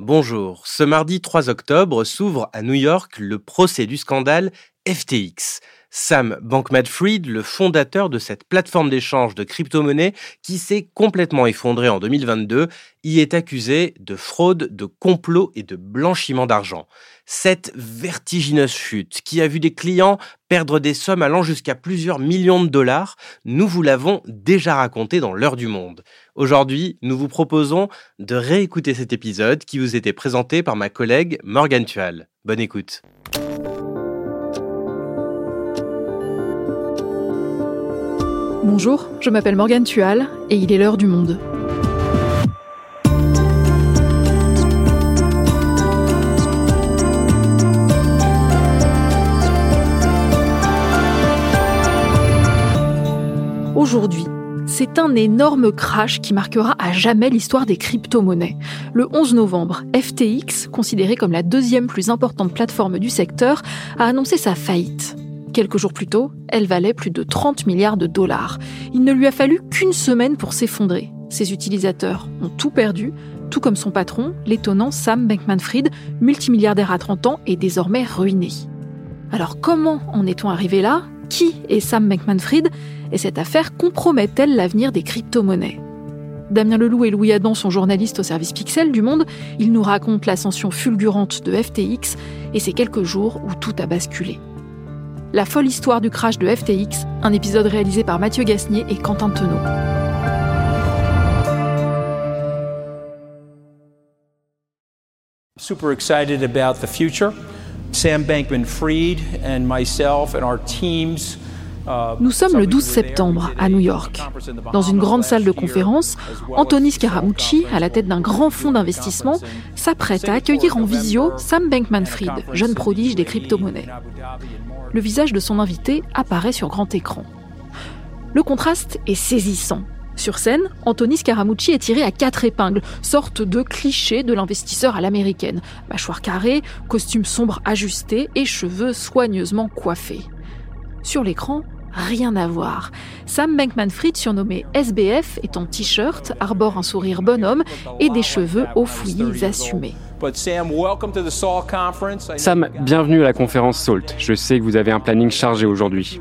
Bonjour, ce mardi 3 octobre s'ouvre à New York le procès du scandale FTX. Sam Bankman-Fried, le fondateur de cette plateforme d'échange de crypto-monnaies qui s'est complètement effondrée en 2022, y est accusé de fraude, de complot et de blanchiment d'argent. Cette vertigineuse chute qui a vu des clients perdre des sommes allant jusqu'à plusieurs millions de dollars, nous vous l'avons déjà raconté dans l'heure du monde. Aujourd'hui, nous vous proposons de réécouter cet épisode qui vous était présenté par ma collègue Morgane Tual. Bonne écoute. Bonjour, je m'appelle Morgane Tual et il est l'heure du monde. Aujourd'hui, c'est un énorme crash qui marquera à jamais l'histoire des crypto-monnaies. Le 11 novembre, FTX, considérée comme la deuxième plus importante plateforme du secteur, a annoncé sa faillite. Quelques jours plus tôt, elle valait plus de 30 milliards de dollars. Il ne lui a fallu qu'une semaine pour s'effondrer. Ses utilisateurs ont tout perdu, tout comme son patron, l'étonnant Sam Bankman-Fried, multimilliardaire à 30 ans et désormais ruiné. Alors comment en est-on arrivé là ? Qui est Sam Bankman-Fried ? Et cette affaire compromet-elle l'avenir des crypto-monnaies ? Damien Leloup et Louis Adam sont journalistes au service Pixels du Monde. Ils nous racontent l'ascension fulgurante de FTX et ces quelques jours où tout a basculé. La folle histoire du crash de FTX, un épisode réalisé par Matthieu Gasnier et Quentin Tenaud. Super excited about the future. Sam Bankman-Fried and myself and our teams. Nous sommes le 12 septembre à New York. Dans une grande salle de conférence, Anthony Scaramucci, à la tête d'un grand fonds d'investissement, s'apprête à accueillir en visio Sam Bankman-Fried, jeune prodige des crypto-monnaies. Le visage de son invité apparaît sur grand écran. Le contraste est saisissant. Sur scène, Anthony Scaramucci est tiré à quatre épingles, sorte de cliché de l'investisseur à l'américaine. Mâchoire carrée, costume sombre ajusté et cheveux soigneusement coiffés. Sur l'écran, rien à voir. Sam Bankman-Fried, surnommé SBF, est en t-shirt, arbore un sourire bonhomme et des cheveux aux fouillis assumés. Sam, bienvenue à la conférence Salt. Je sais que vous avez un planning chargé aujourd'hui.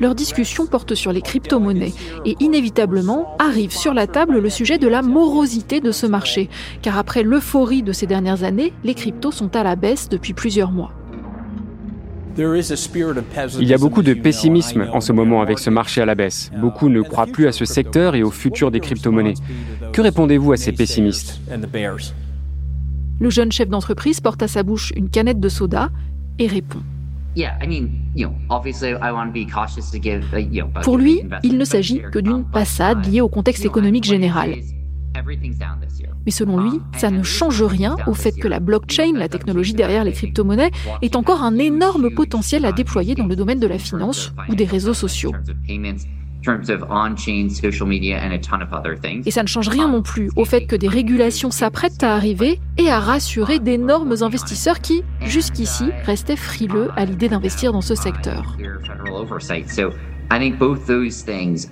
Leur discussion porte sur les crypto-monnaies et inévitablement arrive sur la table le sujet de la morosité de ce marché. Car après l'euphorie de ces dernières années, les cryptos sont à la baisse depuis plusieurs mois. Il y a beaucoup de pessimisme en ce moment avec ce marché à la baisse. Beaucoup ne croient plus à ce secteur et au futur des crypto-monnaies. Que répondez-vous à ces pessimistes ? Le jeune chef d'entreprise porte à sa bouche une canette de soda et répond. Pour lui, il ne s'agit que d'une passade liée au contexte économique général. Mais selon lui, ça ne change rien au fait que la blockchain, la technologie derrière les crypto-monnaies, est encore un énorme potentiel à déployer dans le domaine de la finance ou des réseaux sociaux. Et ça ne change rien non plus au fait que des régulations s'apprêtent à arriver et à rassurer d'énormes investisseurs qui, jusqu'ici, restaient frileux à l'idée d'investir dans ce secteur.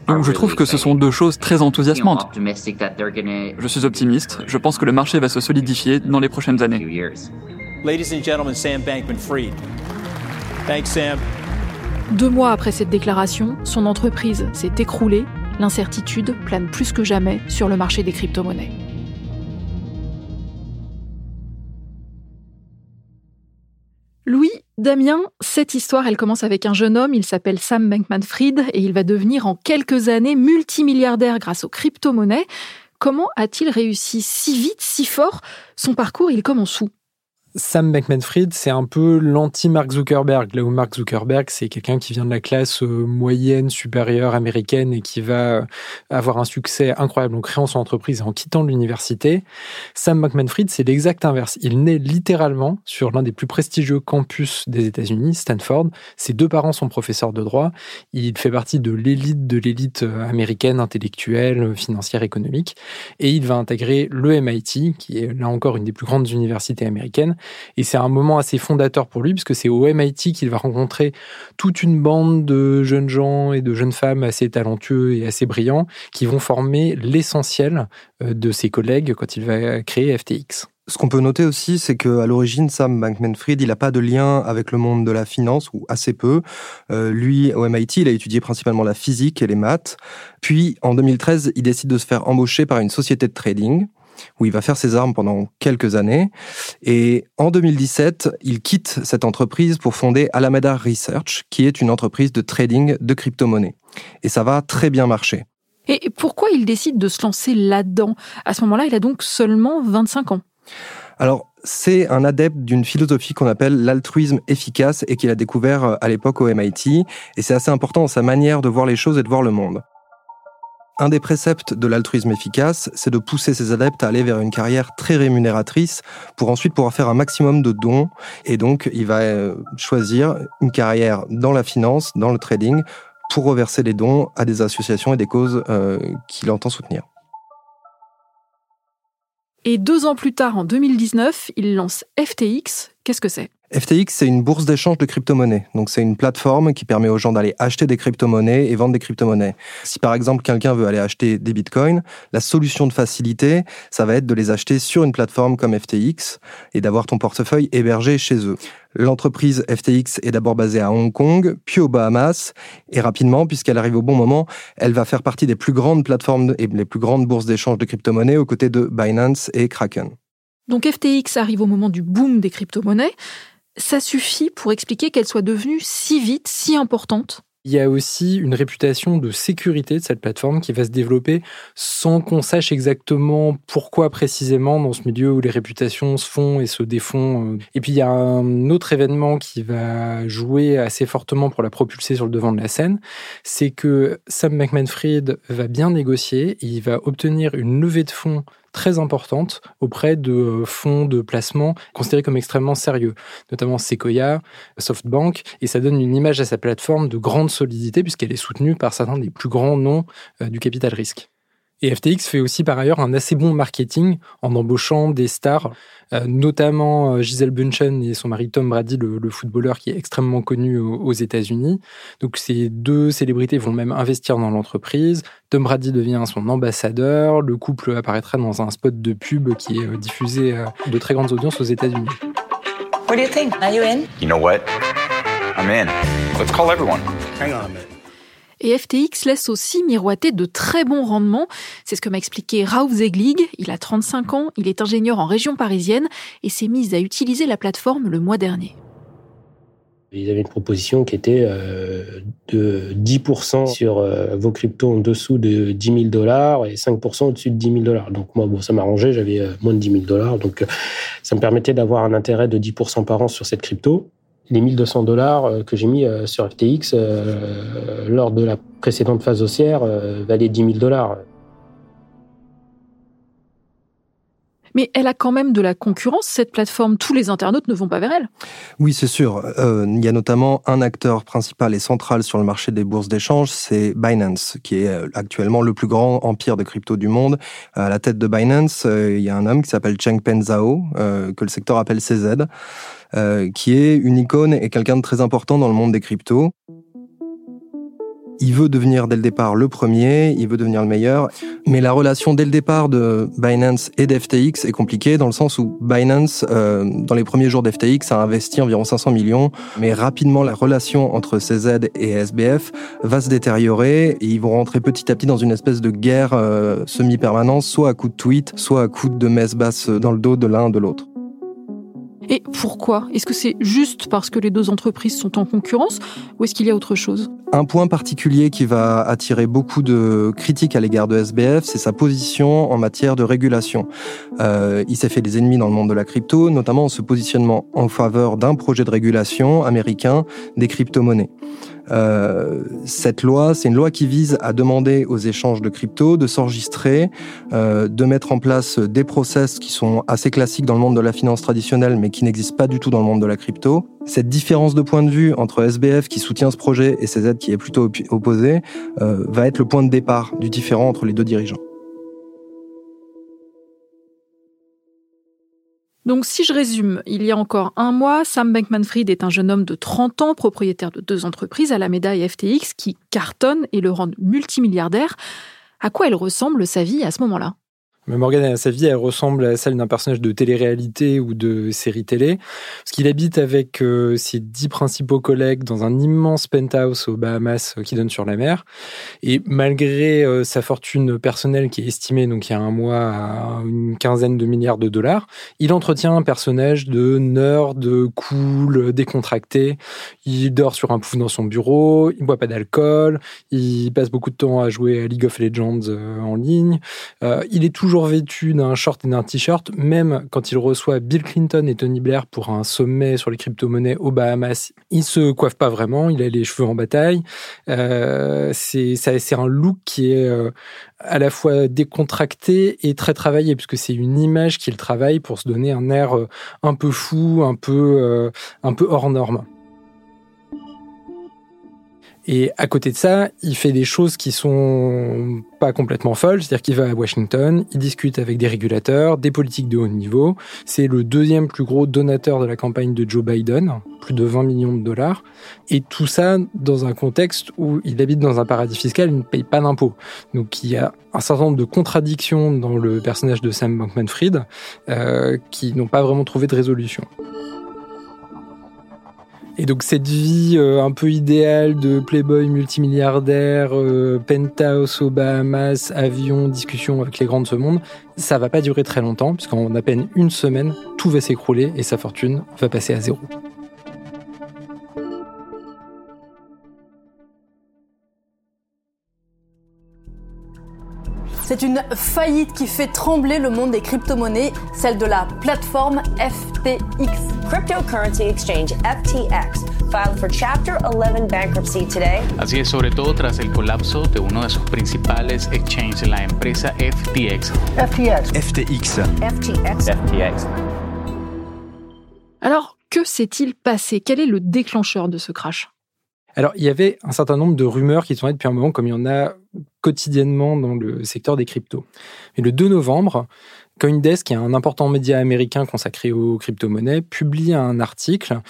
Donc je trouve que ce sont deux choses très enthousiasmantes. Je suis optimiste, je pense que le marché va se solidifier dans les prochaines années. Deux mois après cette déclaration, son entreprise s'est écroulée, l'incertitude plane plus que jamais sur le marché des crypto-monnaies. Louis, Damien, cette histoire, elle commence avec un jeune homme, il s'appelle Sam Bankman-Fried et il va devenir en quelques années multimilliardaire grâce aux crypto-monnaies. Comment a-t-il réussi si vite, si fort ? Son parcours, il commence où ? Sam Bankman-Fried, c'est un peu l'anti-Mark Zuckerberg. Là où Mark Zuckerberg, c'est quelqu'un qui vient de la classe moyenne, supérieure, américaine et qui va avoir un succès incroyable en créant son entreprise et en quittant l'université. Sam Bankman-Fried, c'est l'exact inverse. Il naît littéralement sur l'un des plus prestigieux campus des États-Unis, Stanford. Ses deux parents sont professeurs de droit. Il fait partie de l'élite américaine, intellectuelle, financière, économique. Et il va intégrer le MIT, qui est là encore une des plus grandes universités américaines. Et c'est un moment assez fondateur pour lui, puisque c'est au MIT qu'il va rencontrer toute une bande de jeunes gens et de jeunes femmes assez talentueux et assez brillants qui vont former l'essentiel de ses collègues quand il va créer FTX. Ce qu'on peut noter aussi, c'est qu'à l'origine, Sam Bankman-Fried, il n'a pas de lien avec le monde de la finance, ou assez peu. Lui, au MIT, il a étudié principalement la physique et les maths. Puis, en 2013, il décide de se faire embaucher par une société de trading, où il va faire ses armes pendant quelques années. Et en 2017, il quitte cette entreprise pour fonder Alameda Research, qui est une entreprise de trading de crypto-monnaies. Et ça va très bien marcher. Et pourquoi il décide de se lancer là-dedans ? À ce moment-là, il a donc seulement 25 ans. Alors, c'est un adepte d'une philosophie qu'on appelle l'altruisme efficace et qu'il a découvert à l'époque au MIT. Et c'est assez important dans sa manière de voir les choses et de voir le monde. Un des préceptes de l'altruisme efficace, c'est de pousser ses adeptes à aller vers une carrière très rémunératrice pour ensuite pouvoir faire un maximum de dons. Et donc, il va choisir une carrière dans la finance, dans le trading, pour reverser les dons à des associations et des causes qu'il entend soutenir. Et 2 ans plus tard, en 2019, il lance FTX. Qu'est-ce que c'est ? FTX, c'est une bourse d'échange de crypto-monnaies. Donc, c'est une plateforme qui permet aux gens d'aller acheter des crypto-monnaies et vendre des crypto-monnaies. Si, par exemple, quelqu'un veut aller acheter des bitcoins, la solution de facilité, ça va être de les acheter sur une plateforme comme FTX et d'avoir ton portefeuille hébergé chez eux. L'entreprise FTX est d'abord basée à Hong Kong, puis aux Bahamas, et rapidement, puisqu'elle arrive au bon moment, elle va faire partie des plus grandes plateformes et les plus grandes bourses d'échange de crypto-monnaies aux côtés de Binance et Kraken. Donc, FTX arrive au moment du boom des crypto-monnaies. Ça suffit pour expliquer qu'elle soit devenue si vite, si importante. Il y a aussi une réputation de sécurité de cette plateforme qui va se développer sans qu'on sache exactement pourquoi précisément dans ce milieu où les réputations se font et se défont. Et puis il y a un autre événement qui va jouer assez fortement pour la propulser sur le devant de la scène, c'est que Sam Bankman-Fried va bien négocier, et il va obtenir une levée de fonds très importante auprès de fonds de placement considérés comme extrêmement sérieux, notamment Sequoia, SoftBank, et ça donne une image à sa plateforme de grande solidité puisqu'elle est soutenue par certains des plus grands noms du capital risque. Et FTX fait aussi par ailleurs un assez bon marketing en embauchant des stars, notamment Gisele Bündchen et son mari Tom Brady, le footballeur qui est extrêmement connu aux États-Unis. Donc ces 2 célébrités vont même investir dans l'entreprise. Tom Brady devient son ambassadeur. Le couple apparaîtra dans un spot de pub qui est diffusé de très grandes audiences aux États-Unis. What do you think? Are you in? You know what? I'm in. Let's call everyone. Hang on a minute. Et FTX laisse aussi miroiter de très bons rendements. C'est ce que m'a expliqué Raouf Zeglig. Il a 35 ans, il est ingénieur en région parisienne et s'est mis à utiliser la plateforme le mois dernier. Ils avaient une proposition qui était de 10% sur vos cryptos en dessous de $10,000 et 5% au-dessus de $10,000. Donc moi, bon, ça m'arrangeait, j'avais moins de $10,000. Donc ça me permettait d'avoir un intérêt de 10% par an sur cette crypto. Les $1,200 que j'ai mis sur FTX lors de la précédente phase haussière valaient $10,000. Mais elle a quand même de la concurrence, cette plateforme. Tous les internautes ne vont pas vers elle. Oui, c'est sûr. Il y a notamment un acteur principal et central sur le marché des bourses d'échange, c'est Binance, qui est actuellement le plus grand empire de crypto du monde. À la tête de Binance, il y a un homme qui s'appelle Changpeng Zhao, que le secteur appelle CZ, qui est une icône et quelqu'un de très important dans le monde des cryptos. Il veut devenir dès le départ le premier, il veut devenir le meilleur. Mais la relation dès le départ de Binance et d'FTX est compliquée dans le sens où Binance, dans les premiers jours d'FTX, a investi environ 500 millions. Mais rapidement, la relation entre CZ et SBF va se détériorer et ils vont rentrer petit à petit dans une espèce de guerre semi-permanente, soit à coups de tweets, soit à coups de messes basses dans le dos de l'un de l'autre. Et pourquoi ? Est-ce que c'est juste parce que les 2 entreprises sont en concurrence ou est-ce qu'il y a autre chose ? Un point particulier qui va attirer beaucoup de critiques à l'égard de SBF, c'est sa position en matière de régulation. Il s'est fait des ennemis dans le monde de la crypto, notamment en se positionnement en faveur d'un projet de régulation américain des crypto-monnaies. Cette loi, c'est une loi qui vise à demander aux échanges de crypto de s'enregistrer, de mettre en place des process qui sont assez classiques dans le monde de la finance traditionnelle, mais qui n'existent pas du tout dans le monde de la crypto. Cette différence de point de vue entre SBF qui soutient ce projet et CZ qui est plutôt opposé, va être le point de départ du différend entre les 2 dirigeants. Donc, si je résume, il y a encore 1 mois, Sam Bankman-Fried est un jeune homme de 30 ans, propriétaire de 2 entreprises, Alameda et FTX, qui cartonnent et le rendent multimilliardaire. À quoi elle ressemble, sa vie, à ce moment-là ? Mais Morgane, sa vie, elle ressemble à celle d'un personnage de télé-réalité ou de série télé, parce qu'il habite avec ses 10 principaux collègues dans un immense penthouse aux Bahamas qui donne sur la mer. Et malgré sa fortune personnelle qui est estimée, donc il y a un mois, à une quinzaine de milliards de dollars, il entretient un personnage de nerd, cool, décontracté. Il dort sur un pouf dans son bureau, il boit pas d'alcool, il passe beaucoup de temps à jouer à League of Legends en ligne. Il est toujours vêtu d'un short et d'un t-shirt, même quand il reçoit Bill Clinton et Tony Blair pour un sommet sur les crypto-monnaies aux Bahamas. Il se coiffe pas vraiment, il a les cheveux en bataille. C'est un look qui est à la fois décontracté et très travaillé, puisque c'est une image qu'il travaille pour se donner un air un peu fou, un peu hors norme. Et à côté de ça, il fait des choses qui sont pas complètement folles, c'est-à-dire qu'il va à Washington, il discute avec des régulateurs, des politiques de haut niveau. C'est le deuxième plus gros donateur de la campagne de Joe Biden, plus de 20 millions de dollars. Et tout ça dans un contexte où il habite dans un paradis fiscal, il ne paye pas d'impôts. Donc il y a un certain nombre de contradictions dans le personnage de Sam Bankman-Fried qui n'ont pas vraiment trouvé de résolution. Et donc cette vie un peu idéale de playboy multimilliardaire, penthouse aux Bahamas, avion, discussion avec les grands de ce monde, ça va pas durer très longtemps, puisqu'en à peine une semaine, tout va s'écrouler et sa fortune va passer à zéro. C'est une faillite qui fait trembler le monde des crypto-monnaies, celle de la plateforme FTX. Cryptocurrency exchange FTX filed for Chapter 11 bankruptcy today. Así es, sobre todo tras el colapso de uno de sus principales exchanges, la empresa FTX. FTX. FTX. FTX. FTX. Alors, que s'est-il passé ? Quel est le déclencheur de ce crash ? Alors, il y avait un certain nombre de rumeurs qui tournaient depuis un moment, comme il y en a quotidiennement dans le secteur des cryptos. Mais le 2 novembre, CoinDesk, qui est un important média américain consacré aux crypto-monnaies, publie un article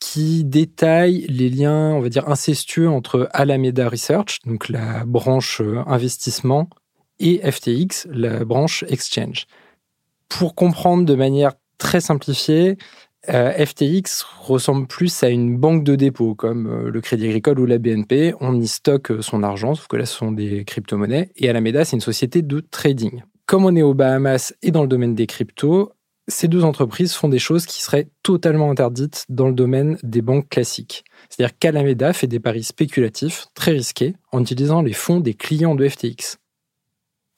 qui détaille les liens, on va dire, incestueux entre Alameda Research, donc la branche investissement, et FTX, la branche exchange. Pour comprendre de manière très simplifiée, FTX ressemble plus à une banque de dépôt comme le Crédit Agricole ou la BNP. On y stocke son argent, sauf que là, ce sont des crypto-monnaies. Et Alameda, c'est une société de trading. Comme on est aux Bahamas et dans le domaine des cryptos, ces deux entreprises font des choses qui seraient totalement interdites dans le domaine des banques classiques. C'est-à-dire qu'Alameda fait des paris spéculatifs très risqués en utilisant les fonds des clients de FTX.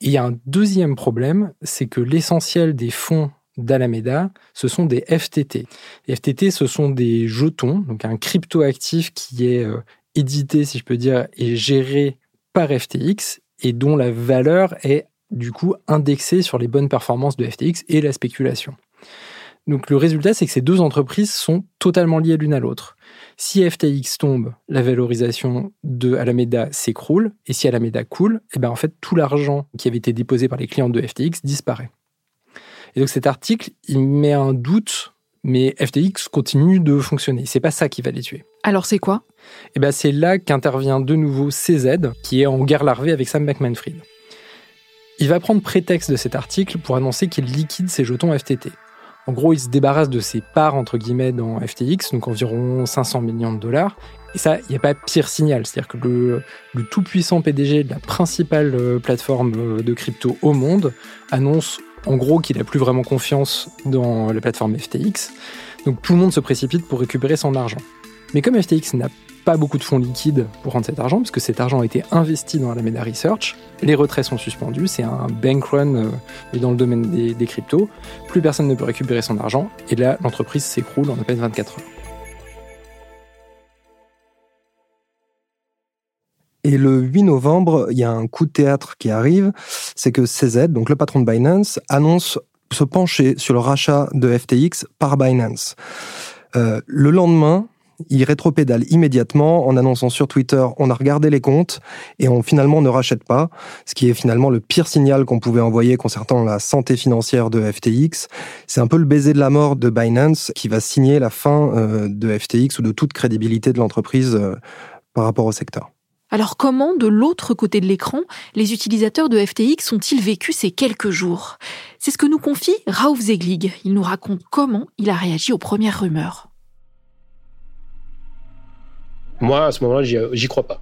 Et il y a un deuxième problème, c'est que l'essentiel des fonds d'Alameda, ce sont des FTT. Les FTT, ce sont des jetons, donc un crypto-actif qui est édité, si je peux dire, et géré par FTX et dont la valeur est du coup indexé sur les bonnes performances de FTX et la spéculation. Donc le résultat, c'est que ces deux entreprises sont totalement liées l'une à l'autre. Si FTX tombe, la valorisation de Alameda s'écroule, et si Alameda coule, eh ben, en fait, tout l'argent qui avait été déposé par les clients de FTX disparaît. Et donc cet article, il met un doute, mais FTX continue de fonctionner. C'est pas ça qui va les tuer. Alors c'est quoi ? Eh ben, c'est là qu'intervient de nouveau CZ, qui est en guerre larvée avec Sam Bankman-Fried. Il va prendre prétexte de cet article pour annoncer qu'il liquide ses jetons FTT. En gros, il se débarrasse de ses parts, entre guillemets, dans FTX, donc environ 500 millions de dollars. Et ça, il n'y a pas pire signal. C'est-à-dire que le tout-puissant PDG de la principale plateforme de crypto au monde annonce en gros qu'il n'a plus vraiment confiance dans la plateforme FTX. Donc tout le monde se précipite pour récupérer son argent. Mais comme FTX n'a pas beaucoup de fonds liquides pour rendre cet argent, parce que cet argent a été investi dans Alameda Research, les retraits sont suspendus, c'est un bank run dans le domaine des cryptos, plus personne ne peut récupérer son argent, et là, l'entreprise s'écroule en à peine 24 heures. Et le 8 novembre, il y a un coup de théâtre qui arrive, c'est que CZ, donc le patron de Binance, annonce se pencher sur le rachat de FTX par Binance. Le lendemain, il rétropédale immédiatement en annonçant sur Twitter « On a regardé les comptes et on finalement ne rachète pas », ce qui est finalement le pire signal qu'on pouvait envoyer concernant la santé financière de FTX. C'est un peu le baiser de la mort de Binance qui va signer la fin de FTX ou de toute crédibilité de l'entreprise par rapport au secteur. Alors comment, de l'autre côté de l'écran, les utilisateurs de FTX ont-ils vécu ces quelques jours? C'est ce que nous confie Raouf Zeglig. Il nous raconte comment il a réagi aux premières rumeurs. Moi, à ce moment-là, j'y crois pas.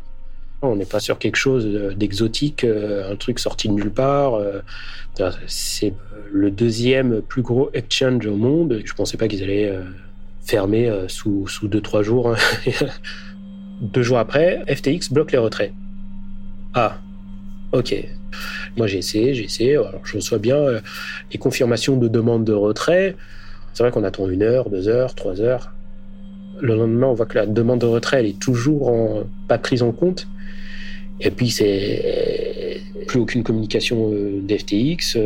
On n'est pas sur quelque chose d'exotique, un truc sorti de nulle part. C'est le deuxième plus gros exchange au monde. Je pensais pas qu'ils allaient fermer sous 2-3 jours. 2 jours après, FTX bloque les retraits. Ah, ok. Moi, j'ai essayé. Alors, je reçois bien les confirmations de demande de retrait. C'est vrai qu'on attend 1 heure, 2 heures, 3 heures. Le lendemain, on voit que la demande de retrait, elle est toujours pas prise en compte. Et puis, c'est plus aucune communication d'FTX.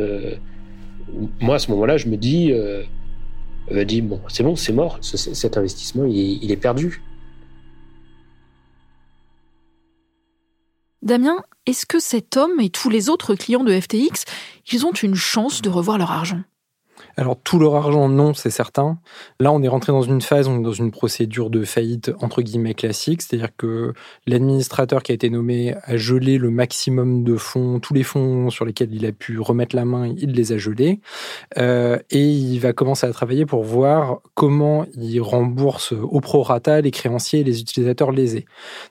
Moi, à ce moment-là, je me dis, bon, c'est mort. Cet investissement, il est perdu. Damien, est-ce que cet homme et tous les autres clients de FTX, ils ont une chance de revoir leur argent? Alors, tout leur argent, non, c'est certain. Là, on est rentré dans une phase, on est dans une procédure de faillite, entre guillemets, classique. C'est-à-dire que l'administrateur qui a été nommé a gelé le maximum de fonds. Tous les fonds sur lesquels il a pu remettre la main, il les a gelés. Et il va commencer à travailler pour voir comment il rembourse au prorata les créanciers et les utilisateurs lésés.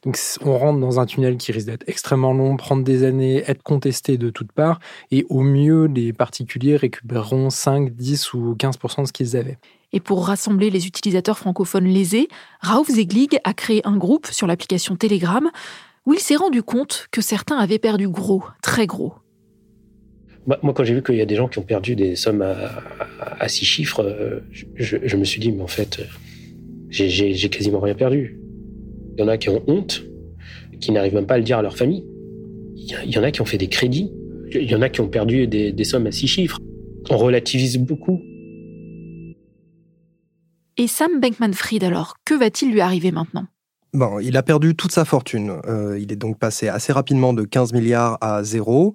Donc, on rentre dans un tunnel qui risque d'être extrêmement long, prendre des années, être contesté de toutes parts. Et au mieux, les particuliers récupéreront 5, 10 ou 15% de ce qu'ils avaient. Et pour rassembler les utilisateurs francophones lésés, Raouf Zeglig a créé un groupe sur l'application Telegram où il s'est rendu compte que certains avaient perdu gros, très gros. Moi, quand j'ai vu qu'il y a des gens qui ont perdu des sommes à 6 chiffres, je me suis dit, mais en fait, j'ai quasiment rien perdu. Il y en a qui ont honte, qui n'arrivent même pas à le dire à leur famille. Il y en a qui ont fait des crédits. Il y en a qui ont perdu des sommes à 6 chiffres. On relativise beaucoup. Et Sam Bankman-Fried, alors, que va-t-il lui arriver maintenant ? Bon, il a perdu toute sa fortune. Il est donc passé assez rapidement de 15 milliards à 0.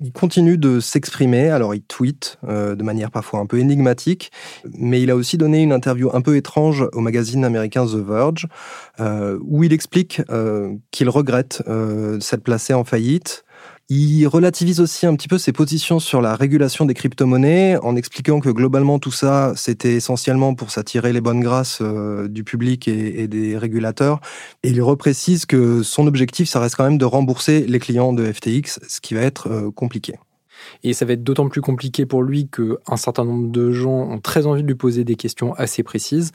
Il continue de s'exprimer. Alors, il tweet de manière parfois un peu énigmatique. Mais il a aussi donné une interview un peu étrange au magazine américain The Verge, où il explique qu'il regrette s'être placé en faillite. Il relativise aussi un petit peu ses positions sur la régulation des crypto-monnaies en expliquant que globalement tout ça, c'était essentiellement pour s'attirer les bonnes grâces du public et des régulateurs. Et il reprécise que son objectif, ça reste quand même de rembourser les clients de FTX, ce qui va être compliqué. Et ça va être d'autant plus compliqué pour lui qu'un certain nombre de gens ont très envie de lui poser des questions assez précises.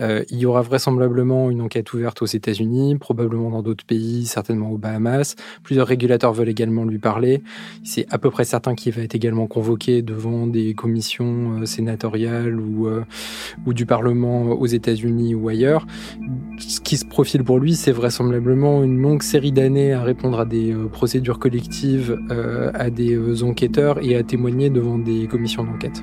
Il y aura vraisemblablement une enquête ouverte aux États-Unis, probablement dans d'autres pays, certainement aux Bahamas. Plusieurs régulateurs veulent également lui parler. C'est à peu près certain qu'il va être également convoqué devant des commissions sénatoriales ou du Parlement aux États-Unis ou ailleurs. Ce qui se profile pour lui, c'est vraisemblablement une longue série d'années à répondre à des procédures collectives, à des enquêtes et à témoigner devant des commissions d'enquête.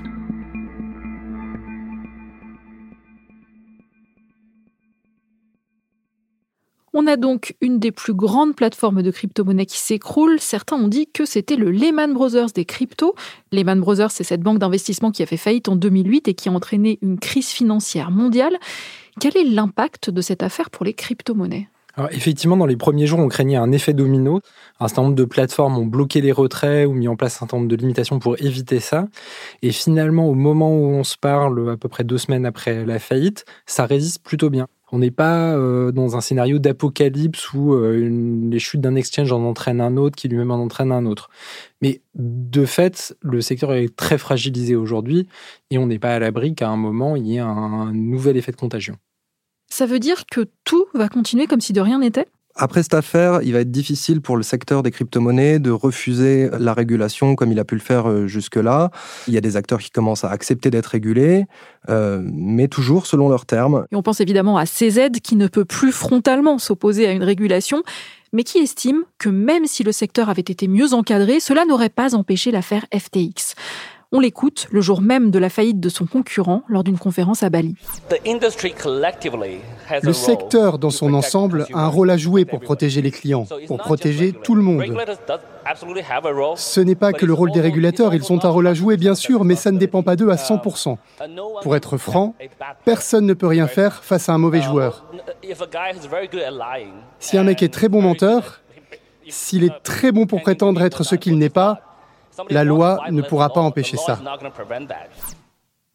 On a donc une des plus grandes plateformes de crypto-monnaies qui s'écroule. Certains ont dit que c'était le Lehman Brothers des cryptos. Lehman Brothers, c'est cette banque d'investissement qui a fait faillite en 2008 et qui a entraîné une crise financière mondiale. Quel est l'impact de cette affaire pour les crypto-monnaies ? Alors effectivement, dans les premiers jours, on craignait un effet domino. Un certain nombre de plateformes ont bloqué les retraits ou mis en place un certain nombre de limitations pour éviter ça. Et finalement, au moment où on se parle, à peu près 2 semaines après la faillite, ça résiste plutôt bien. On n'est pas dans un scénario d'apocalypse où les chutes d'un exchange en entraînent un autre, qui lui-même en entraîne un autre. Mais de fait, le secteur est très fragilisé aujourd'hui et on n'est pas à l'abri qu'à un moment, il y ait un nouvel effet de contagion. Ça veut dire que tout va continuer comme si de rien n'était ? Après cette affaire, il va être difficile pour le secteur des crypto-monnaies de refuser la régulation comme il a pu le faire jusque-là. Il y a des acteurs qui commencent à accepter d'être régulés, mais toujours selon leurs termes. Et on pense évidemment à CZ qui ne peut plus frontalement s'opposer à une régulation, mais qui estime que même si le secteur avait été mieux encadré, cela n'aurait pas empêché l'affaire FTX. On l'écoute le jour même de la faillite de son concurrent lors d'une conférence à Bali. Le secteur dans son ensemble a un rôle à jouer pour protéger les clients, pour protéger tout le monde. Ce n'est pas que le rôle des régulateurs, ils ont un rôle à jouer bien sûr, mais ça ne dépend pas d'eux à 100%. Pour être franc, personne ne peut rien faire face à un mauvais joueur. Si un mec est très bon menteur, S'il est très bon pour prétendre être ce qu'il n'est pas, la loi ne pourra pas empêcher ça.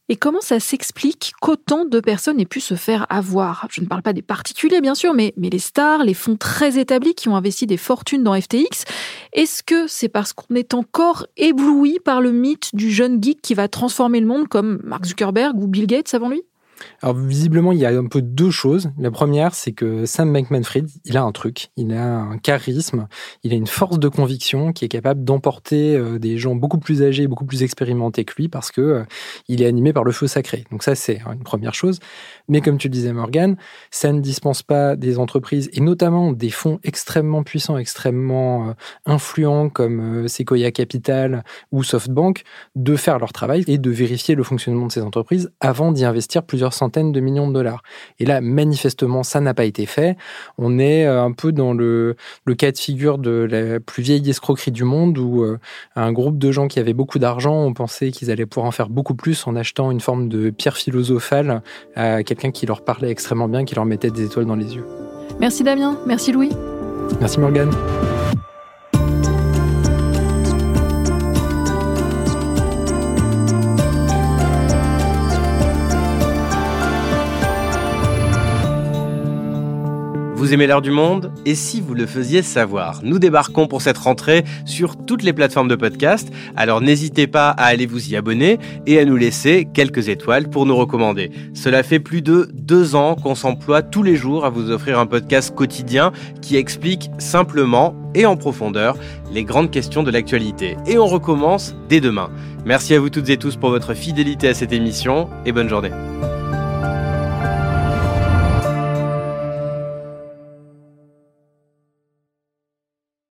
Et comment ça s'explique qu'autant de personnes aient pu se faire avoir ? Je ne parle pas des particuliers, bien sûr, mais les stars, les fonds très établis qui ont investi des fortunes dans FTX. Est-ce que c'est parce qu'on est encore ébloui par le mythe du jeune geek qui va transformer le monde comme Mark Zuckerberg ou Bill Gates avant lui ? Alors visiblement, il y a un peu deux choses. La première, c'est que Sam Bankman-Fried, il a un truc, il a un charisme, il a une force de conviction qui est capable d'emporter des gens beaucoup plus âgés, beaucoup plus expérimentés que lui parce que il est animé par le feu sacré. Donc ça, c'est une première chose. Mais comme tu le disais, Morgane, ça ne dispense pas des entreprises et notamment des fonds extrêmement puissants, extrêmement influents comme Sequoia Capital ou SoftBank de faire leur travail et de vérifier le fonctionnement de ces entreprises avant d'y investir plusieurs centaines de millions de dollars. Et là, manifestement, ça n'a pas été fait. On est un peu dans le cas de figure de la plus vieille escroquerie du monde où un groupe de gens qui avaient beaucoup d'argent ont pensé qu'ils allaient pouvoir en faire beaucoup plus en achetant une forme de pierre philosophale à quelqu'un qui leur parlait extrêmement bien, qui leur mettait des étoiles dans les yeux. Merci Damien, merci Louis. Merci Morgane. Vous aimez l'heure du monde ? Et si vous le faisiez savoir ? Nous débarquons pour cette rentrée sur toutes les plateformes de podcast, alors n'hésitez pas à aller vous y abonner et à nous laisser quelques étoiles pour nous recommander. Cela fait plus de 2 ans qu'on s'emploie tous les jours à vous offrir un podcast quotidien qui explique simplement et en profondeur les grandes questions de l'actualité. Et on recommence dès demain. Merci à vous toutes et tous pour votre fidélité à cette émission et bonne journée.